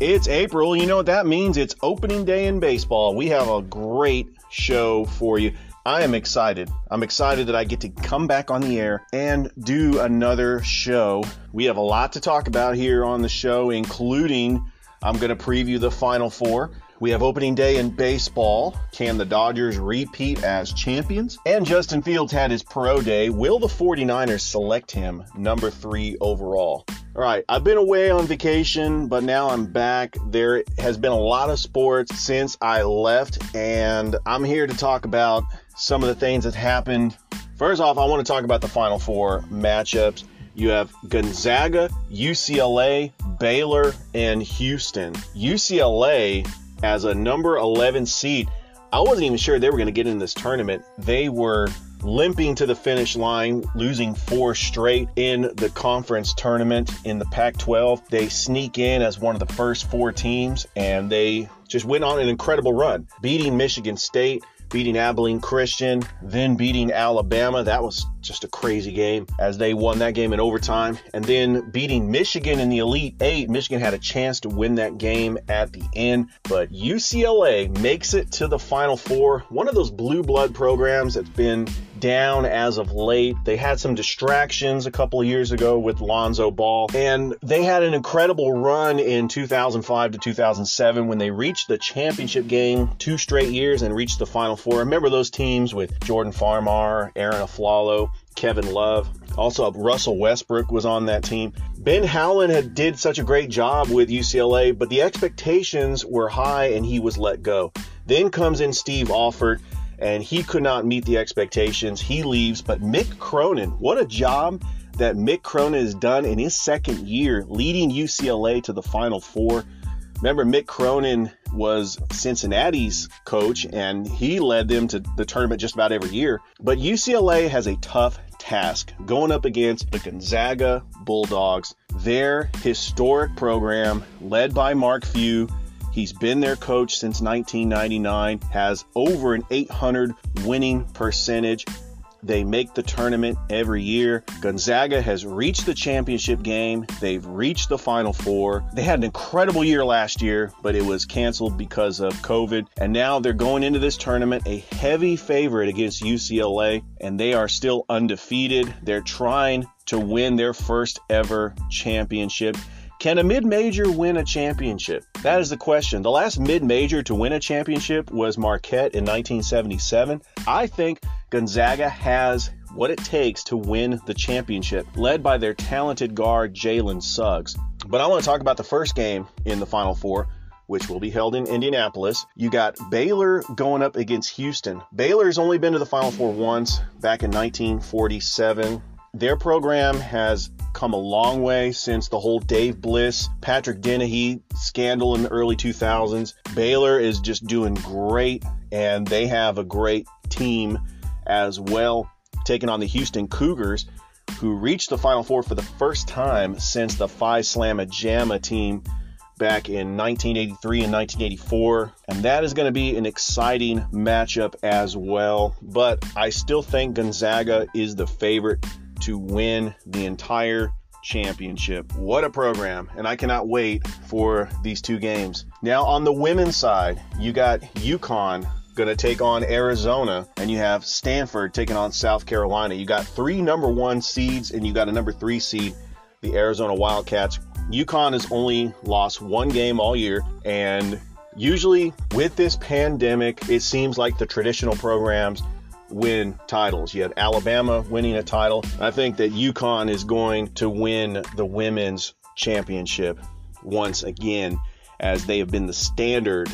It's April. You know what that means? It's opening day in baseball. We have a great show for you. I am excited. I'm excited that I get to come back on the air and do another show. We have a lot to talk about here on the show, including I'm going to preview the Final Four. We have opening day in baseball. Can the Dodgers repeat as champions? And Justin Fields had his pro day. Will the 49ers select him number 3 overall? All right, I've been away on vacation, but now I'm back. There has been a lot of sports since I left, and I'm here to talk about some of the things that happened. First off, I want to talk about the Final Four matchups. You have Gonzaga, UCLA, Baylor, and Houston. UCLA, as a number 11 seed, I wasn't even sure they were going to get in this tournament. They were limping to the finish line, losing 4 straight in the conference tournament in the Pac-12. They sneak in as one of the first 4 teams, and they just went on an incredible run, beating Michigan State, beating Abilene Christian, then beating Alabama. That was just a crazy game as they won that game in overtime. And then beating Michigan in the Elite Eight. Michigan had a chance to win that game at the end, but UCLA makes it to the Final Four. One of those blue blood programs that's been down as of late. They had some distractions a couple of years ago with Lonzo Ball, and they had an incredible run in 2005 to 2007 when they reached the championship game 2 straight years and reached the Final Four. Remember those teams with Jordan Farmar, Aaron Aflalo, Kevin Love. Also, Russell Westbrook was on that team. Ben Howland did such a great job with UCLA, but the expectations were high and he was let go. Then comes in Steve Alford, and he could not meet the expectations. He leaves, but Mick Cronin, what a job that Mick Cronin has done in his second year, leading UCLA to the Final Four. Remember, Mick Cronin was Cincinnati's coach, and he led them to the tournament just about every year. But UCLA has a tough task going up against the Gonzaga Bulldogs, their historic program led by Mark Few. He's been their coach since 1999, has over an 800 winning percentage. They make the tournament every year. Gonzaga has reached the championship game. They've reached the Final Four. They had an incredible year last year, but it was canceled because of COVID. And now they're going into this tournament a heavy favorite against UCLA, and they are still undefeated. They're trying to win their first ever championship. Can a mid-major win a championship? That is the question. The last mid-major to win a championship was Marquette in 1977. I think Gonzaga has what it takes to win the championship, led by their talented guard, Jalen Suggs. But I want to talk about the first game in the Final Four, which will be held in Indianapolis. You got Baylor going up against Houston. Baylor's only been to the Final Four once, back in 1947. Their program has come a long way since the whole Dave Bliss, Patrick Dennehy scandal in the early 2000s. Baylor is just doing great, and they have a great team as well, taking on the Houston Cougars, who reached the Final Four for the first time since the Phi Slamma Jamma team back in 1983 and 1984, and that is going to be an exciting matchup as well. But I still think Gonzaga is the favorite to win the entire championship. What a program, and I cannot wait for these 2 games. Now on the women's side, you got UConn going to take on Arizona, and you have Stanford taking on South Carolina. You got 3 number 1 seeds, and you got a number 3 seed, the Arizona Wildcats. UConn has only lost 1 game all year, and usually with this pandemic, it seems like the traditional programs win titles. You had Alabama winning a title. I think that UConn is going to win the women's championship once again, as they have been the standard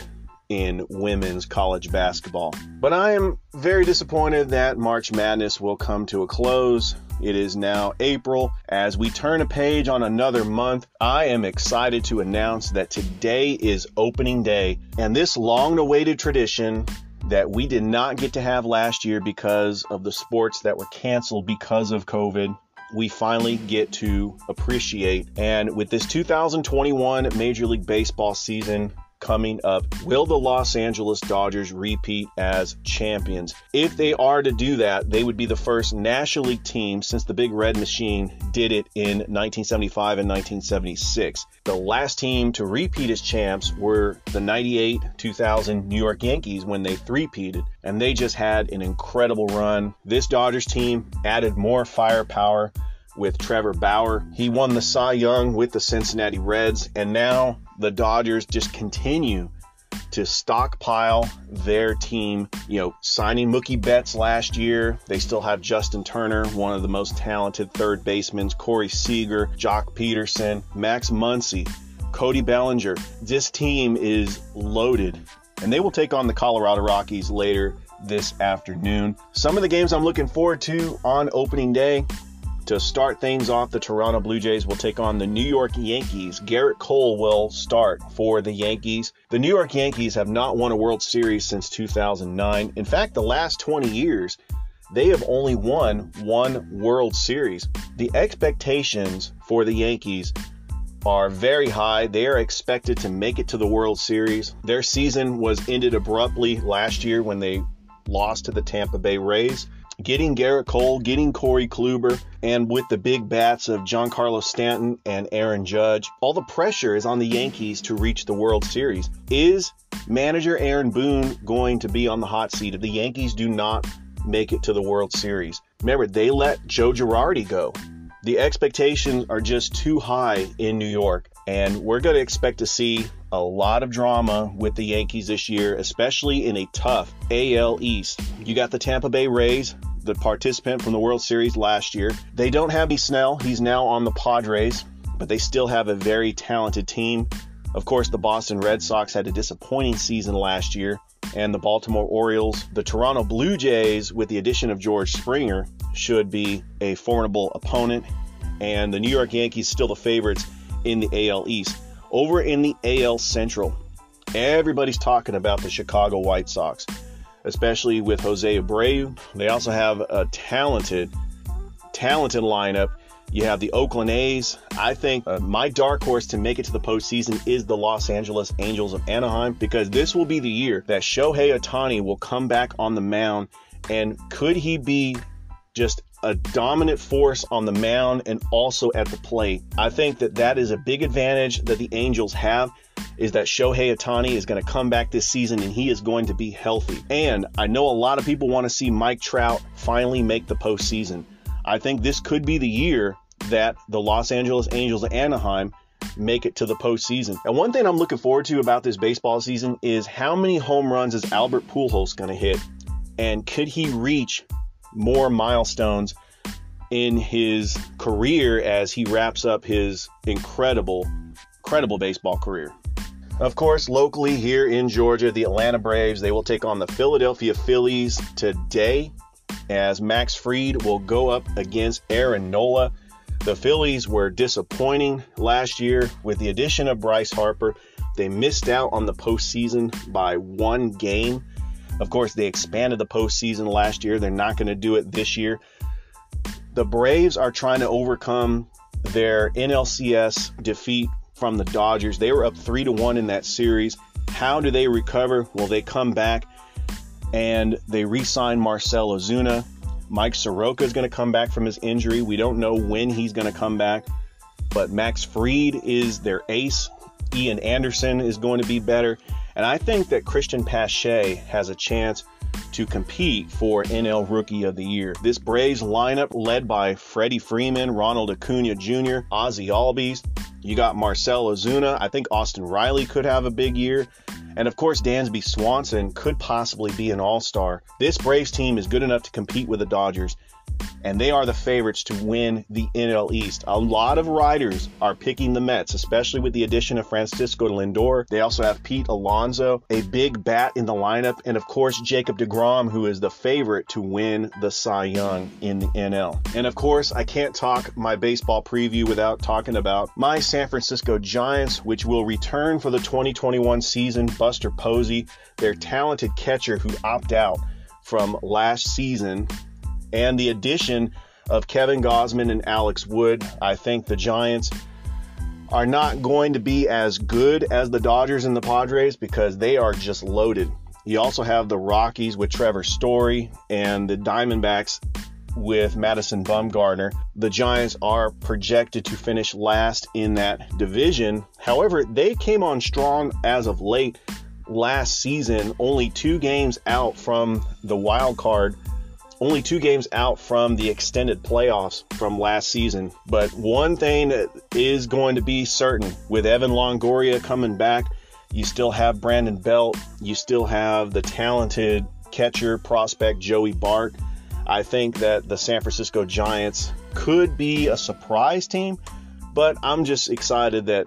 in women's college basketball. But I am very disappointed that March Madness will come to a close. It is now April. As we turn a page on another month, I am excited to announce that today is opening day, and this long-awaited tradition that we did not get to have last year because of the sports that were canceled because of COVID, we finally get to appreciate. And with this 2021 Major League Baseball season coming up, will the Los Angeles Dodgers repeat as champions? If they are to do that, they would be the first National League team since the Big Red Machine did it in 1975 and 1976. The last team to repeat as champs were the 98-2000 New York Yankees when they three-peated, and they just had an incredible run. This Dodgers team added more firepower with Trevor Bauer. He won the Cy Young with the Cincinnati Reds, and now the Dodgers just continue to stockpile their team, signing Mookie Betts last year. They still have Justin Turner, one of the most talented third basemen, Corey Seager, Jock Peterson, Max Muncy, Cody Bellinger. This team is loaded, and they will take on the Colorado Rockies later this afternoon. Some of the games I'm looking forward to on opening day. To start things off, the Toronto Blue Jays will take on the New York Yankees. Gerrit Cole will start for the Yankees. The New York Yankees have not won a World Series since 2009. In fact, the last 20 years, they have only won one World Series. The expectations for the Yankees are very high. They are expected to make it to the World Series. Their season was ended abruptly last year when they lost to the Tampa Bay Rays. Getting Gerrit Cole, getting Corey Kluber, and with the big bats of Giancarlo Stanton and Aaron Judge, all the pressure is on the Yankees to reach the World Series. Is manager Aaron Boone going to be on the hot seat if the Yankees do not make it to the World Series? Remember, they let Joe Girardi go. The expectations are just too high in New York, and we're going to expect to see a lot of drama with the Yankees this year, especially in a tough AL East. You got the Tampa Bay Rays, the participant from the World Series last year. They don't have E. Snell. He's now on the Padres, but they still have a very talented team. Of course, the Boston Red Sox had a disappointing season last year, and the Baltimore Orioles. The Toronto Blue Jays, with the addition of George Springer, should be a formidable opponent, and the New York Yankees still the favorites in the AL East. Over in the AL Central, everybody's talking about the Chicago White Sox, especially with Jose Abreu. They also have a talented lineup. You have the Oakland A's. I think my dark horse to make it to the postseason is the Los Angeles Angels of Anaheim, because this will be the year that Shohei Ohtani will come back on the mound, and could he be just a dominant force on the mound and also at the plate? I think that is a big advantage that the Angels have, is that Shohei Ohtani is going to come back this season and he is going to be healthy. And I know a lot of people want to see Mike Trout finally make the postseason. I think this could be the year that the Los Angeles Angels of Anaheim make it to the postseason. And one thing I'm looking forward to about this baseball season is how many home runs is Albert Pujols going to hit? And could he reach more milestones in his career as he wraps up his incredible baseball career? Of course, locally here in Georgia, the Atlanta Braves, they will take on the Philadelphia Phillies today as Max Fried will go up against Aaron Nola. The Phillies were disappointing last year with the addition of Bryce Harper. They missed out on the postseason by one game. Of course, they expanded the postseason last year. They're not going to do it this year. The Braves are trying to overcome their NLCS defeat from the Dodgers. They were up 3-1 in that series. How do they recover? Well, they come back and they re-sign Marcell Ozuna. Mike Soroka is going to come back from his injury. We don't know when he's going to come back, but Max Fried is their ace. Ian Anderson is going to be better. And I think that Christian Pache has a chance to compete for NL Rookie of the Year. This Braves lineup led by Freddie Freeman, Ronald Acuna Jr., Ozzy Albies. You got Marcell Ozuna. I think Austin Riley could have a big year. And of course, Dansby Swanson could possibly be an all-star. This Braves team is good enough to compete with the Dodgers. and they are the favorites to win the NL East. A lot of writers are picking the Mets, especially with the addition of Francisco Lindor. They also have Pete Alonso, a big bat in the lineup, and of course, Jacob deGrom, who is the favorite to win the Cy Young in the NL. And of course, I can't talk my baseball preview without talking about my San Francisco Giants, which will return for the 2021 season. Buster Posey, their talented catcher who opted out from last season, and the addition of Kevin Gausman and Alex Wood. I think the Giants are not going to be as good as the Dodgers and the Padres because they are just loaded. You also have the Rockies with Trevor Story and the Diamondbacks with Madison Bumgarner. The Giants are projected to finish last in that division. However, they came on strong as of late last season, only 2 games out from the wild card. Only 2 games out from the extended playoffs from last season. But one thing that is going to be certain, with Evan Longoria coming back, you still have Brandon Belt. You still have the talented catcher prospect Joey Bart. I think that the San Francisco Giants could be a surprise team, but I'm just excited that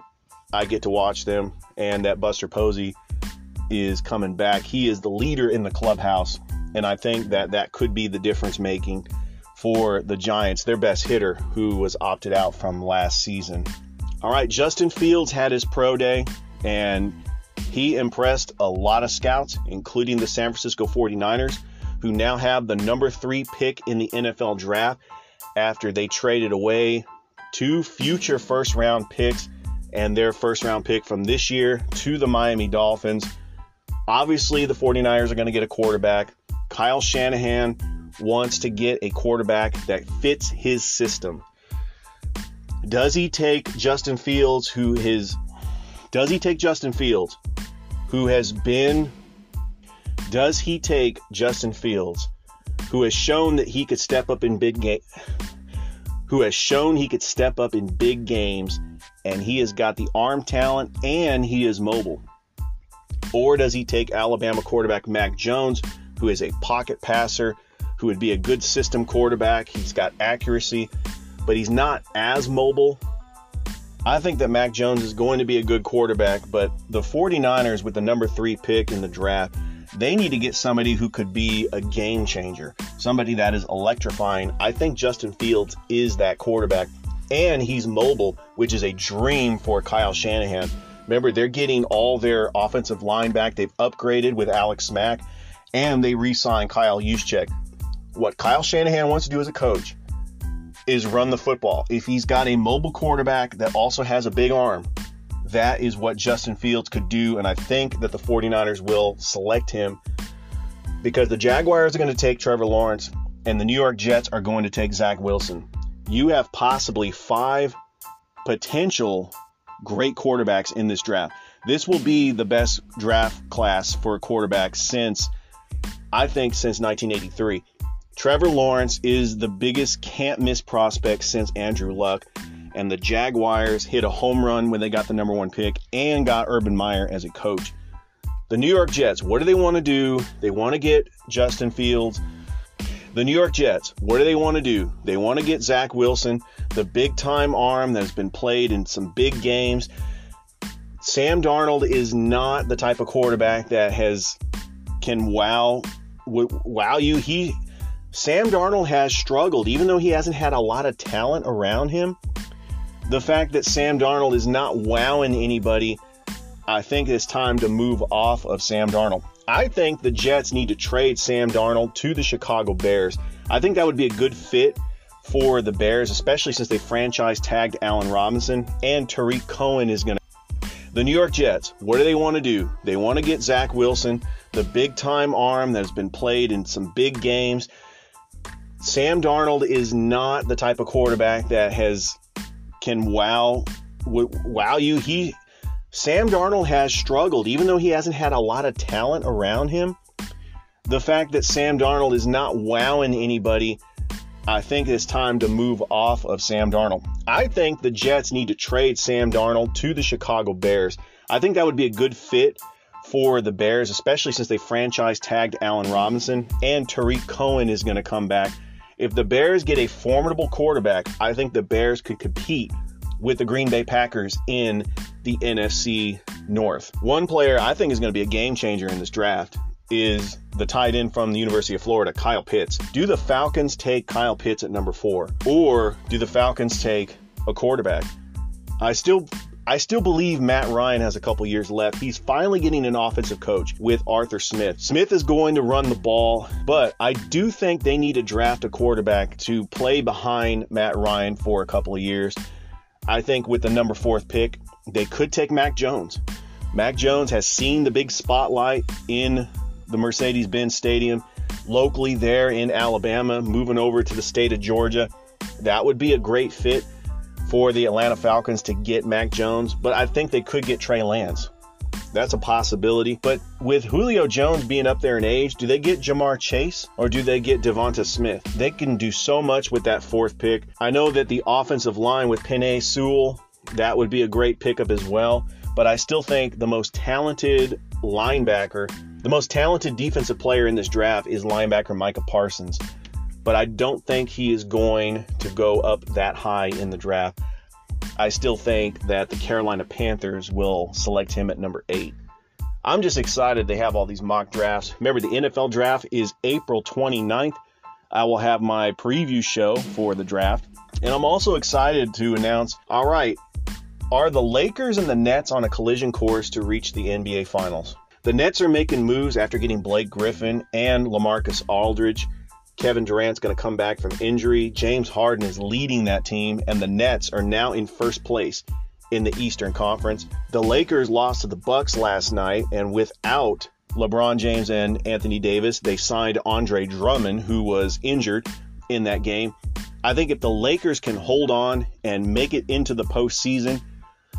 I get to watch them and that Buster Posey is coming back. He is the leader in the clubhouse. And I think that that could be the difference making for the Giants, their best hitter who was opted out from last season. All right, Justin Fields had his pro day, and he impressed a lot of scouts, including the San Francisco 49ers, who now have the number 3 pick in the NFL draft after they traded away 2 future first-round picks and their first-round pick from this year to the Miami Dolphins. Obviously, the 49ers are going to get a quarterback. Kyle Shanahan wants to get a quarterback that fits his system. Does he take Justin Fields who has shown that he could step up in big game, who has shown he could step up in big games, and he has got the arm talent and he is mobile? Or does he take Alabama quarterback Mac Jones, who is a pocket passer, who would be a good system quarterback? He's got accuracy, but he's not as mobile. I think that Mac Jones is going to be a good quarterback, but the 49ers with the number 3 pick in the draft, they need to get somebody who could be a game changer, somebody that is electrifying. I think Justin Fields is that quarterback, and he's mobile, which is a dream for Kyle Shanahan. Remember, they're getting all their offensive line back. They've upgraded with Alex Smack, and they re-signed Kyle Juszczyk. What Kyle Shanahan wants to do as a coach is run the football. If he's got a mobile quarterback that also has a big arm, that is what Justin Fields could do, and I think that the 49ers will select him because the Jaguars are going to take Trevor Lawrence and the New York Jets are going to take Zach Wilson. You have possibly 5 potential great quarterbacks in this draft. This will be the best draft class for a quarterback since 1983. Trevor Lawrence is the biggest can't-miss prospect since Andrew Luck, and the Jaguars hit a home run when they got the number 1 pick and got Urban Meyer as a coach. The New York Jets, what do they want to do? They want to get Justin Fields. The New York Jets, what do they want to do? They want to get Zach Wilson, the big-time arm that has been played in some big games. Sam Darnold is not the type of quarterback that can wow you. Sam Darnold has struggled, even though he hasn't had a lot of talent around him. The fact that Sam Darnold is not wowing anybody, I think it's time to move off of Sam Darnold. I think the Jets need to trade Sam Darnold to the Chicago Bears. I think that would be a good fit for the Bears, especially since they franchise tagged Allen Robinson, and Tariq Cohen is going to. The New York Jets, what do they want to do? They want to get Zach Wilson, the big-time arm that has been played in some big games. Sam Darnold is not the type of quarterback that can wow you. Sam Darnold has struggled, even though he hasn't had a lot of talent around him. The fact that Sam Darnold is not wowing anybody, I think it's time to move off of Sam Darnold. I think the Jets need to trade Sam Darnold to the Chicago Bears. I think that would be a good fit for the Bears, especially since they franchise tagged Allen Robinson, and Tariq Cohen is going to come back, If the Bears get a formidable quarterback, I think the Bears could compete with the Green Bay Packers in the NFC North. One player I think is going to be a game changer in this draft is the tight end from the University of Florida, Kyle Pitts. Do the Falcons take Kyle Pitts at number 4? Or do the Falcons take a quarterback? I still believe Matt Ryan has a couple years left. He's finally getting an offensive coach with Arthur Smith. Smith is going to run the ball, but I do think they need to draft a quarterback to play behind Matt Ryan for a couple of years. I think with the number 4th pick, they could take Mac Jones. Mac Jones has seen the big spotlight in the Mercedes-Benz Stadium, locally there in Alabama, moving over to the state of Georgia. That would be a great fit for the Atlanta Falcons to get Mac Jones, but I think they could get Trey Lance. That's a possibility. But with Julio Jones being up there in age, do they get Jamar Chase or do they get Devonta Smith? They can do so much with that 4th pick. I know that the offensive line with Penei Sewell, that would be a great pickup as well. But I still think the most talented linebacker, the most talented defensive player in this draft is linebacker Micah Parsons. But I don't think he is going to go up that high in the draft. I still think that the Carolina Panthers will select him at number 8. I'm just excited they have all these mock drafts. Remember, the NFL draft is April 29th. I will have my preview show for the draft. And I'm also excited to announce, all right, are the Lakers and the Nets on a collision course to reach the NBA Finals? The Nets are making moves after getting Blake Griffin and LaMarcus Aldridge. Kevin Durant's going to come back from injury. James Harden is leading that team, and the Nets are now in first place in the Eastern Conference. The Lakers lost to the Bucks last night, and without LeBron James and Anthony Davis, they signed Andre Drummond, who was injured in that game. I think if the Lakers can hold on and make it into the postseason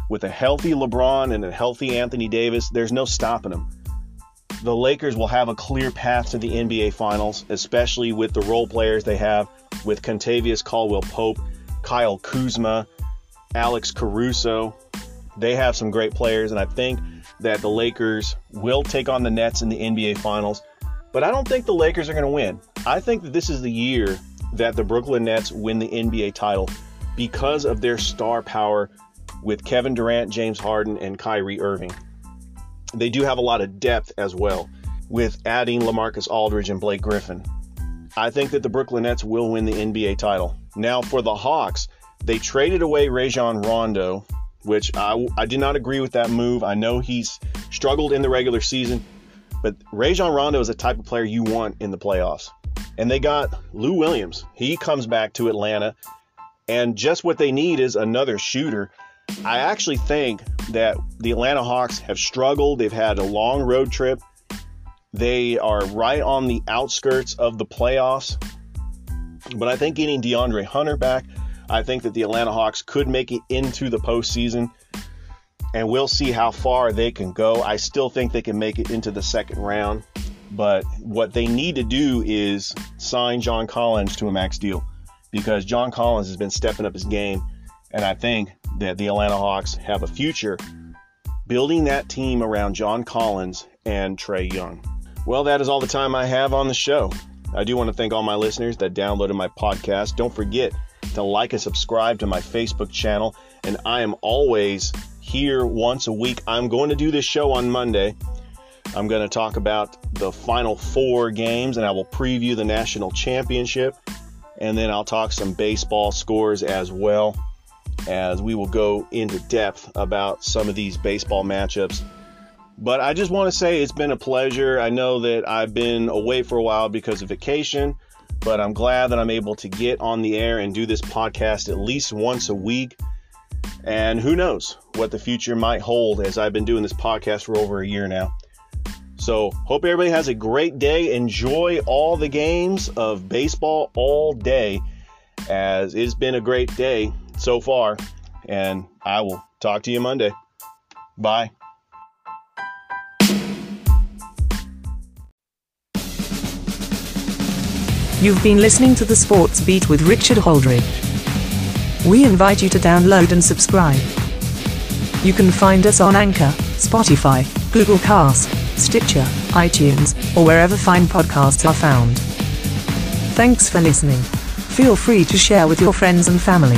with a healthy LeBron and a healthy Anthony Davis, there's no stopping them. The Lakers will have a clear path to the NBA Finals, especially with the role players they have with Contavious Caldwell-Pope, Kyle Kuzma, Alex Caruso. They have some great players, and I think that the Lakers will take on the Nets in the NBA Finals. But I don't think the Lakers are going to win. I think that this is the year that the Brooklyn Nets win the NBA title because of their star power with Kevin Durant, James Harden, and Kyrie Irving. They do have a lot of depth as well with adding LaMarcus Aldridge and Blake Griffin. I think that the Brooklyn Nets will win the NBA title. Now for the Hawks, they traded away Rajon Rondo, which I did not agree with that move. I know he's struggled in the regular season, but Rajon Rondo is the type of player you want in the playoffs. And they got Lou Williams. He comes back to Atlanta, and just what they need is another shooter. I actually think that the Atlanta Hawks have struggled. They've had a long road trip. They are right on the outskirts of the playoffs. But I think getting DeAndre Hunter back, I think that the Atlanta Hawks could make it into the postseason. And we'll see how far they can go. I still think they can make it into the second round. But what they need to do is sign John Collins to a max deal, because John Collins has been stepping up his game. And I think that the Atlanta Hawks have a future building that team around John Collins and Trae Young. Well, that is all the time I have on the show. I do want to thank all my listeners that downloaded my podcast. Don't forget to like and subscribe to my Facebook channel. And I am always here once a week. I'm going to do this show on Monday. I'm going to talk about the Final Four games, and I will preview the national championship. And then I'll talk some baseball scores as well, as we will go into depth about some of these baseball matchups. But I just want to say it's been a pleasure. I know that I've been away for a while because of vacation, but I'm glad that I'm able to get on the air and do this podcast at least once a week. And who knows what the future might hold, as I've been doing this podcast for over a year now. So hope everybody has a great day. Enjoy all the games of baseball all day, as it's been a great day so far, and I will talk to you Monday. Bye. You've been listening to The Sports Beat with Richard Holdridge. We invite you to download and subscribe. You can find us on Anchor, Spotify, Google Cast, Stitcher, iTunes, or wherever fine podcasts are found. Thanks for listening. feel free to share with your friends and family.